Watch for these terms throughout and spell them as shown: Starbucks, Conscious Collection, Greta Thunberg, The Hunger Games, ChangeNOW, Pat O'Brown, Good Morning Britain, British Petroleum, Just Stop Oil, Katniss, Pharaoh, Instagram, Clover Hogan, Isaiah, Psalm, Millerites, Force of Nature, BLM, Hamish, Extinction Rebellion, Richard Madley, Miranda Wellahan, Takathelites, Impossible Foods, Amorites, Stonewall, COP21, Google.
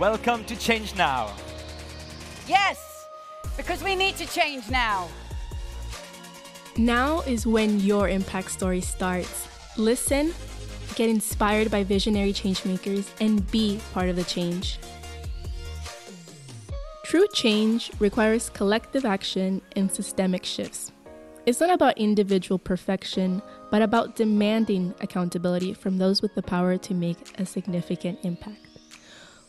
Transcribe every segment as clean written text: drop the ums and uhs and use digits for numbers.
Welcome to Change Now. Yes, because we need to change now. Now is when your impact story starts. Listen, get inspired by visionary changemakers, and be part of the change. True change requires collective action and systemic shifts. It's not about individual perfection, but about demanding accountability from those with the power to make a significant impact.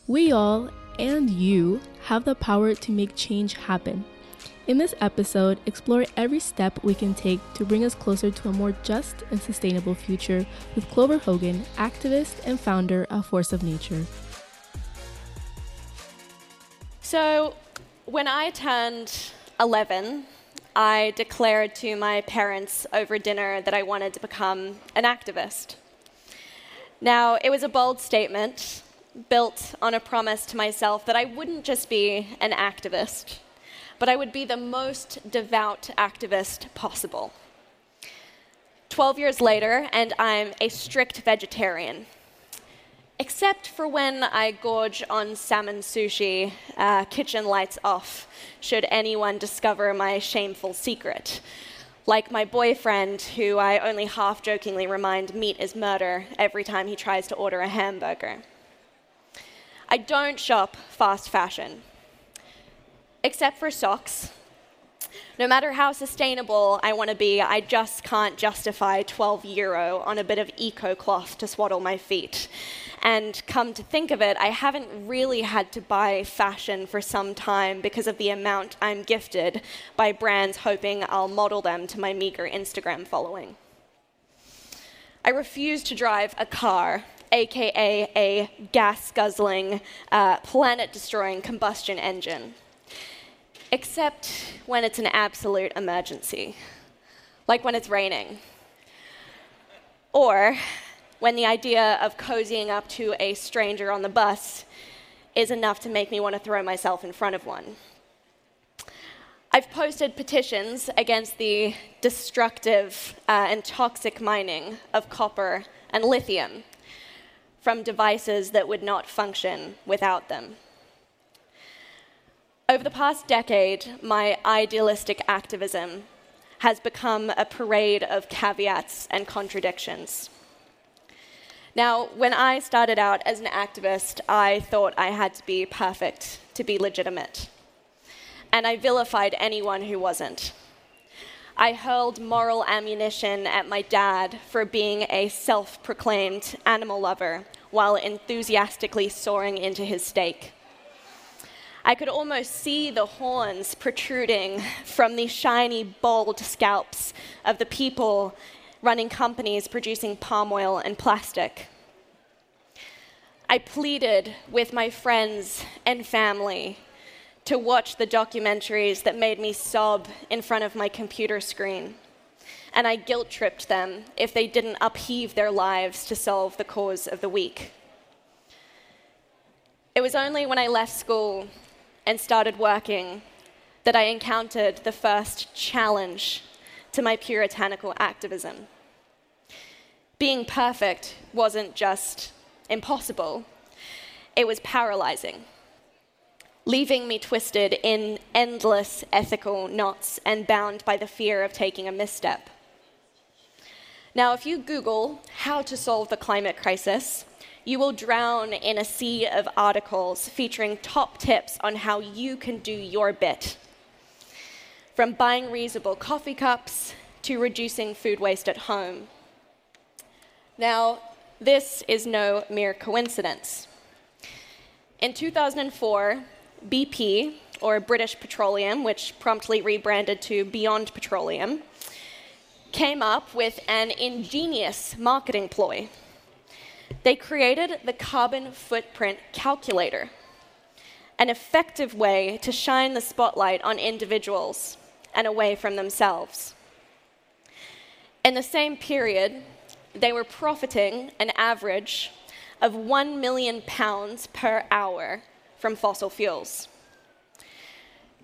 We all, and you, have the power to make change happen. In this episode, explore every step we can take to bring us closer to a more just and sustainable future with Clover Hogan, activist and founder of Force of Nature. So, when I turned 11, I declared to my parents over dinner that I wanted to become an activist. Now, it was a bold statement, built on a promise to myself that I wouldn't just be an activist, but I would be the most devout activist possible. 12 years later, and I'm a strict vegetarian, except for when I gorge on salmon sushi, kitchen lights off, should anyone discover my shameful secret. Like my boyfriend, who I only half-jokingly remind meat is murder every time he tries to order a hamburger. I don't shop fast fashion, except for socks. No matter how sustainable I want to be, I just can't justify €12 on a bit of eco-cloth to swaddle my feet. And come to think of it, I haven't really had to buy fashion for some time because of the amount I'm gifted by brands hoping I'll model them to my meager Instagram following. I refuse to drive a car, aka a gas-guzzling, planet-destroying combustion engine, except when it's an absolute emergency, like when it's raining, or when the idea of cozying up to a stranger on the bus is enough to make me want to throw myself in front of one. I've posted petitions against the destructive and toxic mining of copper and lithium from devices that would not function without them. Over the past decade, my idealistic activism has become a parade of caveats and contradictions. Now, when I started out as an activist, I thought I had to be perfect to be legitimate. And I vilified anyone who wasn't. I hurled moral ammunition at my dad for being a self-proclaimed animal lover while enthusiastically soaring into his steak. I could almost see the horns protruding from the shiny, bald scalps of the people running companies producing palm oil and plastic. I pleaded with my friends and family to watch the documentaries that made me sob in front of my computer screen, and I guilt-tripped them if they didn't upheave their lives to solve the cause of the week. It was only when I left school and started working that I encountered the first challenge to my puritanical activism. Being perfect wasn't just impossible, it was paralyzing, leaving me twisted in endless ethical knots and bound by the fear of taking a misstep. Now, if you Google how to solve the climate crisis, you will drown in a sea of articles featuring top tips on how you can do your bit. From buying reusable coffee cups to reducing food waste at home. Now, this is no mere coincidence. In 2004, BP, or British Petroleum, which promptly rebranded to Beyond Petroleum, came up with an ingenious marketing ploy. They created the carbon footprint calculator, an effective way to shine the spotlight on individuals and away from themselves. In the same period, they were profiting an average of £1 million per hour from fossil fuels.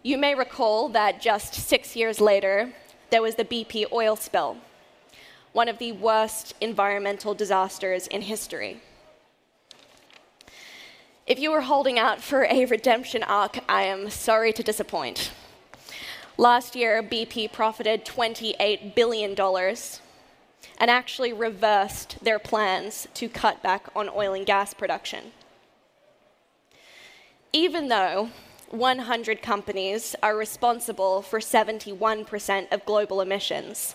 You may recall that just 6 years later, there was the BP oil spill, one of the worst environmental disasters in history. If you were holding out for a redemption arc, I am sorry to disappoint. Last year, BP profited $28 billion and actually reversed their plans to cut back on oil and gas production. Even though 100 companies are responsible for 71% of global emissions,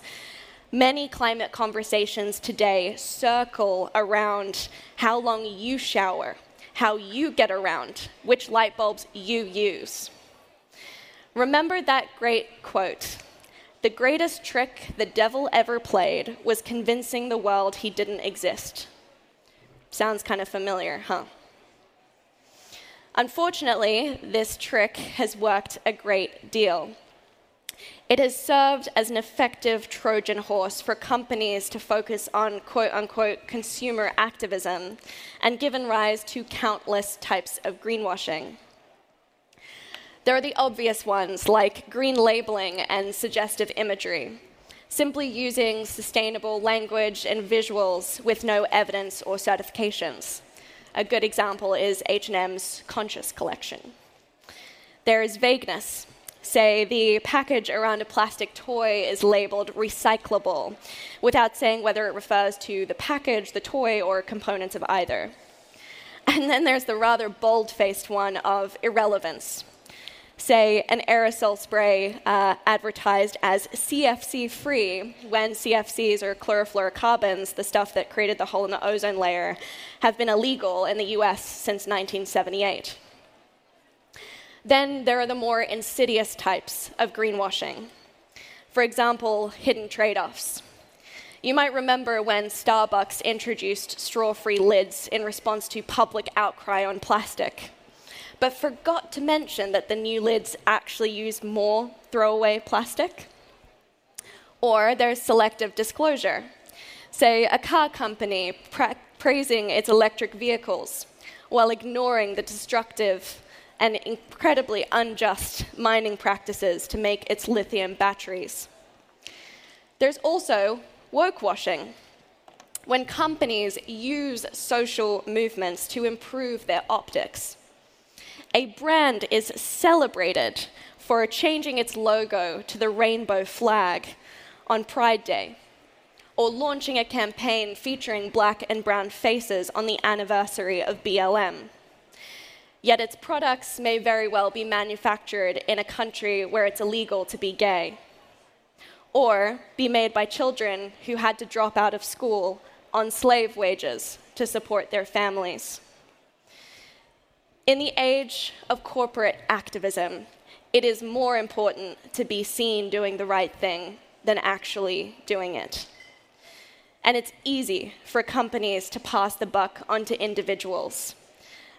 many climate conversations today circle around how long you shower, how you get around, which light bulbs you use. Remember that great quote, "The greatest trick the devil ever played was convincing the world he didn't exist." Sounds kind of familiar, huh? Unfortunately, this trick has worked a great deal. It has served as an effective Trojan horse for companies to focus on quote-unquote consumer activism and given rise to countless types of greenwashing. There are the obvious ones like green labeling and suggestive imagery, simply using sustainable language and visuals with no evidence or certifications. A good example is H&M's Conscious Collection. There is vagueness. Say the package around a plastic toy is labeled recyclable, without saying whether it refers to the package, the toy, or components of either. And then there's the rather bold-faced one of irrelevance. Say an aerosol spray advertised as CFC-free, when CFCs, or chlorofluorocarbons, the stuff that created the hole in the ozone layer, have been illegal in the US since 1978. Then there are the more insidious types of greenwashing. For example, hidden trade-offs. You might remember when Starbucks introduced straw-free lids in response to public outcry on plastic, but forgot to mention that the new lids actually use more throwaway plastic. Or there's selective disclosure. Say a car company praising its electric vehicles while ignoring the destructive and incredibly unjust mining practices to make its lithium batteries. There's also woke washing, when companies use social movements to improve their optics. A brand is celebrated for changing its logo to the rainbow flag on Pride Day, or launching a campaign featuring black and brown faces on the anniversary of BLM. Yet its products may very well be manufactured in a country where it's illegal to be gay, or be made by children who had to drop out of school on slave wages to support their families. In the age of corporate activism, it is more important to be seen doing the right thing than actually doing it. And it's easy for companies to pass the buck onto individuals.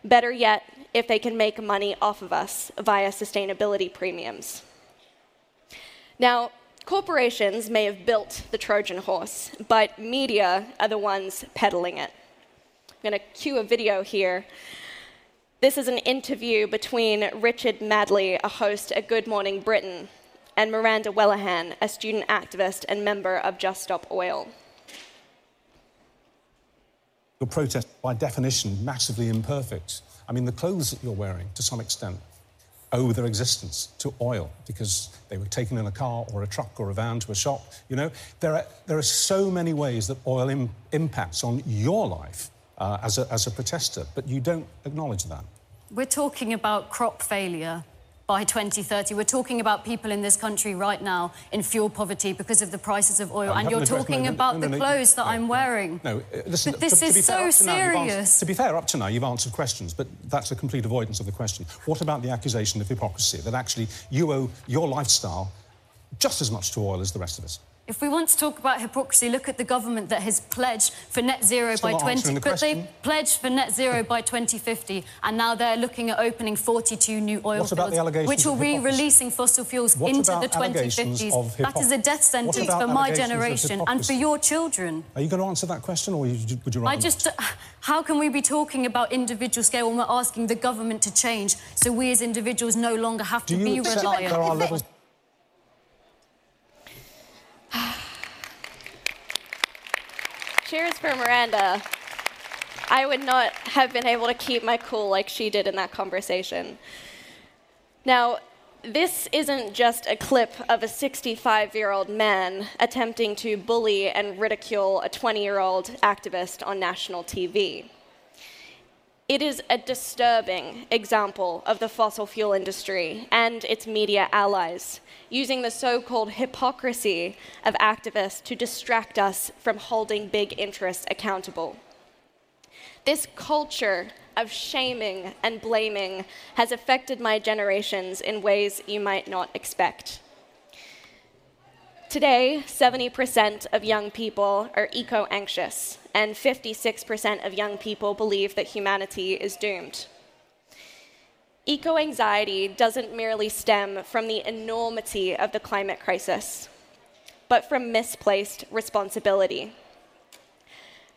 Better yet, if they can make money off of us via sustainability premiums. Now, corporations may have built the Trojan horse, but media are the ones peddling it. I'm going to cue a video here. This is an interview between Richard Madley, a host at Good Morning Britain, and Miranda Wellahan, a student activist and member of Just Stop Oil. Your protest, by definition, massively imperfect. I mean, the clothes that you're wearing, to some extent, owe their existence to oil because they were taken in a car or a truck or a van to a shop, you know? There are so many ways that oil impacts on your life as a protester, but you don't acknowledge that. We're talking about crop failure by 2030. We're talking about people in this country right now in fuel poverty because of the prices of oil, and you're talking about the clothes that I'm wearing. No, listen, but this is so serious. To be fair, up to now, you've answered questions, but that's a complete avoidance of the question. What about the accusation of hypocrisy, that actually you owe your lifestyle just as much to oil as the rest of us? If we want to talk about hypocrisy, look at the government that has pledged for net zero by 2050. But they pledged for net zero by 2050, and now they're looking at opening 42 new oil fields, which will be releasing fossil fuels into the 2050s. That is a death sentence for my generation and for your children. Are you going to answer that question, or would you rather? How can we be talking about individual scale when we're asking the government to change, so we as individuals no longer have to be reliant? Cheers for Miranda. I would not have been able to keep my cool like she did in that conversation. Now, this isn't just a clip of a 65-year-old man attempting to bully and ridicule a 20-year-old activist on national TV. It is a disturbing example of the fossil fuel industry and its media allies, using the so-called hypocrisy of activists to distract us from holding big interests accountable. This culture of shaming and blaming has affected my generations in ways you might not expect. Today, 70% of young people are eco-anxious, and 56% of young people believe that humanity is doomed. Eco-anxiety doesn't merely stem from the enormity of the climate crisis, but from misplaced responsibility.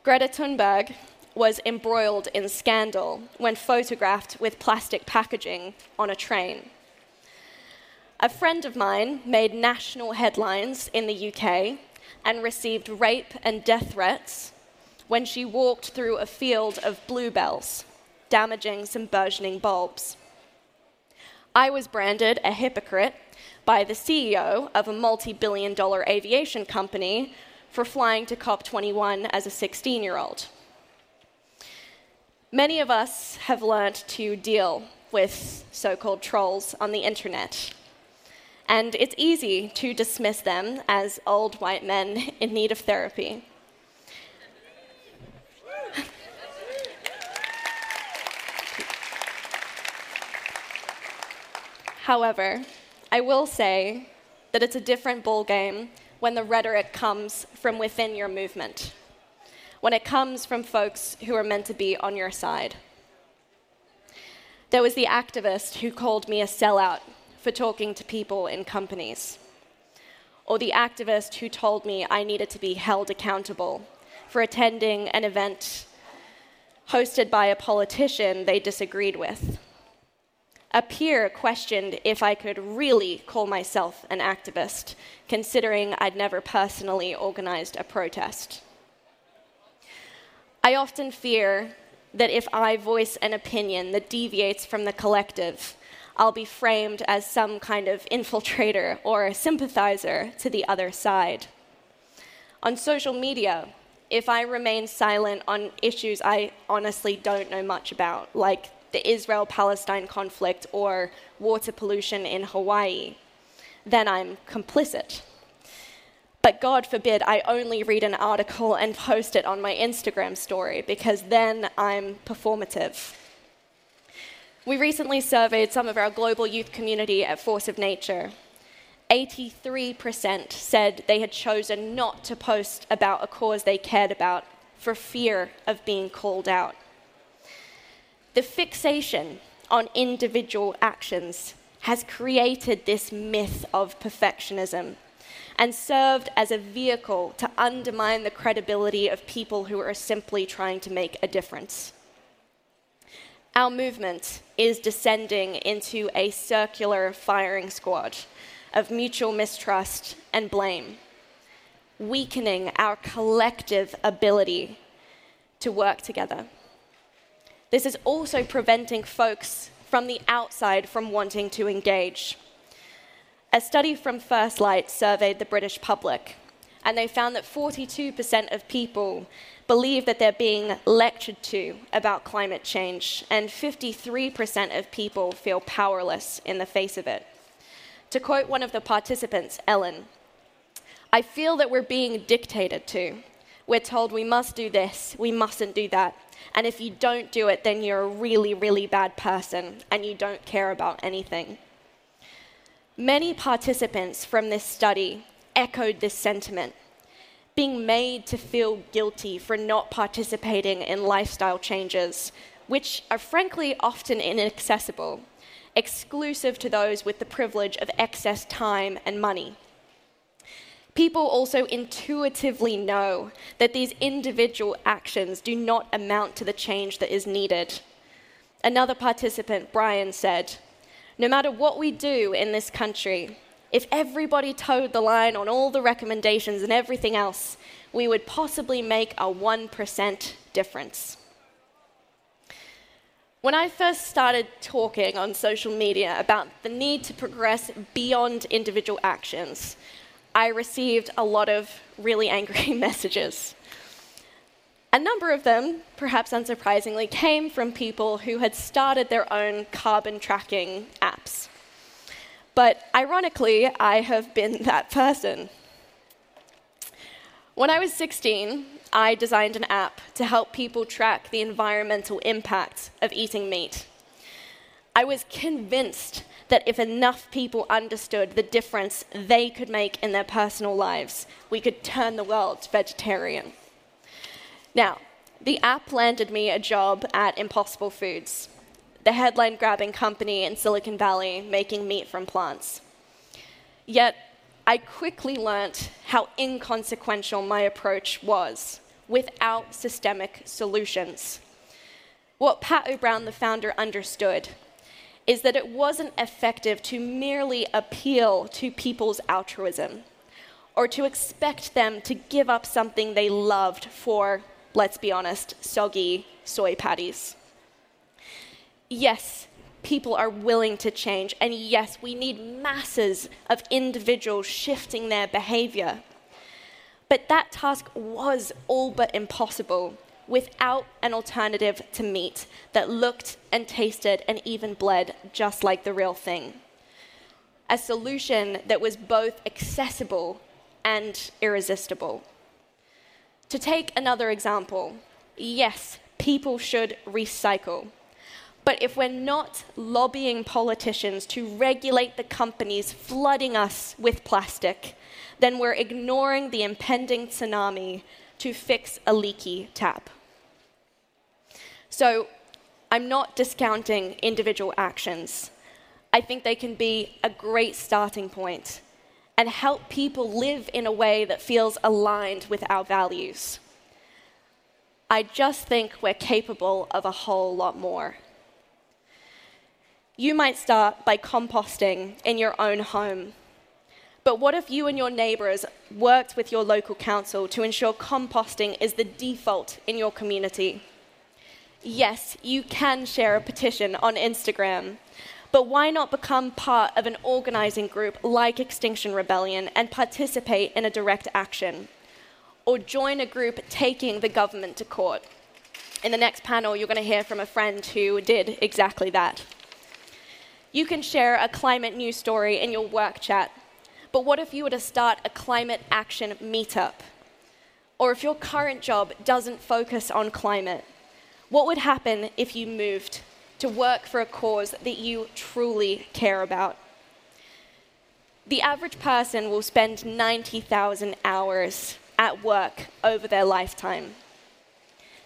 Greta Thunberg was embroiled in scandal when photographed with plastic packaging on a train. A friend of mine made national headlines in the UK and received rape and death threats when she walked through a field of bluebells, damaging some burgeoning bulbs. I was branded a hypocrite by the CEO of a multi-billion-dollar aviation company for flying to COP21 as a 16-year-old. Many of us have learnt to deal with so-called trolls on the internet, and it's easy to dismiss them as old white men in need of therapy. However, I will say that it's a different ballgame when the rhetoric comes from within your movement, when it comes from folks who are meant to be on your side. There was the activist who called me a sellout for talking to people in companies, or the activist who told me I needed to be held accountable for attending an event hosted by a politician they disagreed with. A peer questioned if I could really call myself an activist, considering I'd never personally organized a protest. I often fear that if I voice an opinion that deviates from the collective, I'll be framed as some kind of infiltrator or a sympathizer to the other side. On social media, if I remain silent on issues I honestly don't know much about, like the Israel-Palestine conflict or water pollution in Hawaii, then I'm complicit. But God forbid I only read an article and post it on my Instagram story, because then I'm performative. We recently surveyed some of our global youth community at Force of Nature. 83% said they had chosen not to post about a cause they cared about for fear of being called out. The fixation on individual actions has created this myth of perfectionism and served as a vehicle to undermine the credibility of people who are simply trying to make a difference. Our movement is descending into a circular firing squad of mutual mistrust and blame, weakening our collective ability to work together. This is also preventing folks from the outside from wanting to engage. A study from First Light surveyed the British public, and they found that 42% of people believe that they're being lectured to about climate change, and 53% of people feel powerless in the face of it. To quote one of the participants, Ellen, "I feel that we're being dictated to. We're told we must do this, we mustn't do that, and if you don't do it, then you're a really, really bad person, and you don't care about anything." Many participants from this study echoed this sentiment, being made to feel guilty for not participating in lifestyle changes, which are frankly often inaccessible, exclusive to those with the privilege of excess time and money. People also intuitively know that these individual actions do not amount to the change that is needed. Another participant, Brian, said, "No matter what we do in this country, if everybody towed the line on all the recommendations and everything else, we would possibly make a 1% difference." When I first started talking on social media about the need to progress beyond individual actions, I received a lot of really angry messages. A number of them, perhaps unsurprisingly, came from people who had started their own carbon tracking apps. But ironically, I have been that person. When I was 16, I designed an app to help people track the environmental impact of eating meat. I was convinced that if enough people understood the difference they could make in their personal lives, we could turn the world vegetarian. Now, the app landed me a job at Impossible Foods, the headline-grabbing company in Silicon Valley making meat from plants. Yet, I quickly learnt how inconsequential my approach was without systemic solutions. What Pat O'Brown, the founder, understood is that it wasn't effective to merely appeal to people's altruism or to expect them to give up something they loved for, let's be honest, soggy soy patties. Yes, people are willing to change, and yes, we need masses of individuals shifting their behavior. But that task was all but impossible without an alternative to meat that looked and tasted and even bled just like the real thing. A solution that was both accessible and irresistible. To take another example, yes, people should recycle. But if we're not lobbying politicians to regulate the companies flooding us with plastic, then we're ignoring the impending tsunami to fix a leaky tap. So I'm not discounting individual actions. I think they can be a great starting point and help people live in a way that feels aligned with our values. I just think we're capable of a whole lot more. You might start by composting in your own home. But what if you and your neighbours worked with your local council to ensure composting is the default in your community? Yes, you can share a petition on Instagram, but why not become part of an organising group like Extinction Rebellion and participate in a direct action? Or join a group taking the government to court? In the next panel, you're going to hear from a friend who did exactly that. You can share a climate news story in your work chat, but what if you were to start a climate action meetup? Or if your current job doesn't focus on climate, what would happen if you moved to work for a cause that you truly care about? The average person will spend 90,000 hours at work over their lifetime.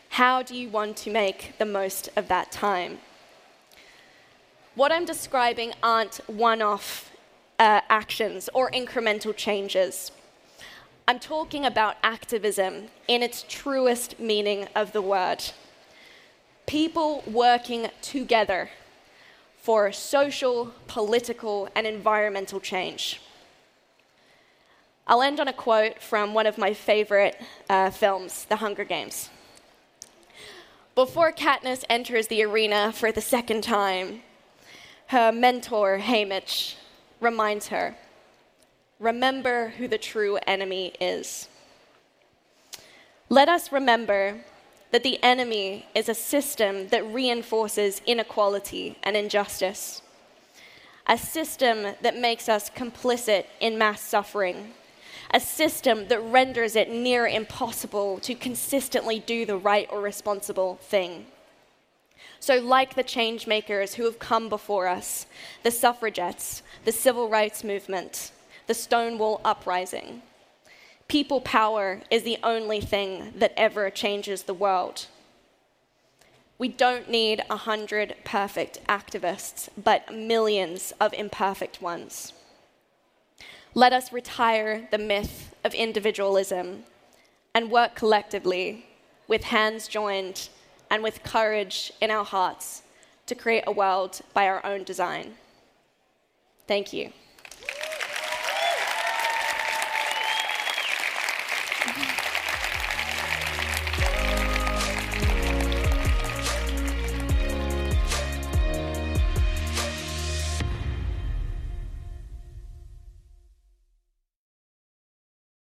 How do you want to make the most of that time? What I'm describing aren't one-off actions or incremental changes. I'm talking about activism in its truest meaning of the word. People working together for social, political, and environmental change. I'll end on a quote from one of my favorite films, The Hunger Games. Before Katniss enters the arena for the second time, her mentor, Hamish, reminds her, remember who the true enemy is. Let us remember that the enemy is a system that reinforces inequality and injustice, a system that makes us complicit in mass suffering, a system that renders it near impossible to consistently do the right or responsible thing. So like the change makers who have come before us, the suffragettes, the civil rights movement, the Stonewall uprising, people power is the only thing that ever changes the world. We don't need 100 perfect activists, but millions of imperfect ones. Let us retire the myth of individualism and work collectively with hands joined and with courage in our hearts to create a world by our own design. Thank you.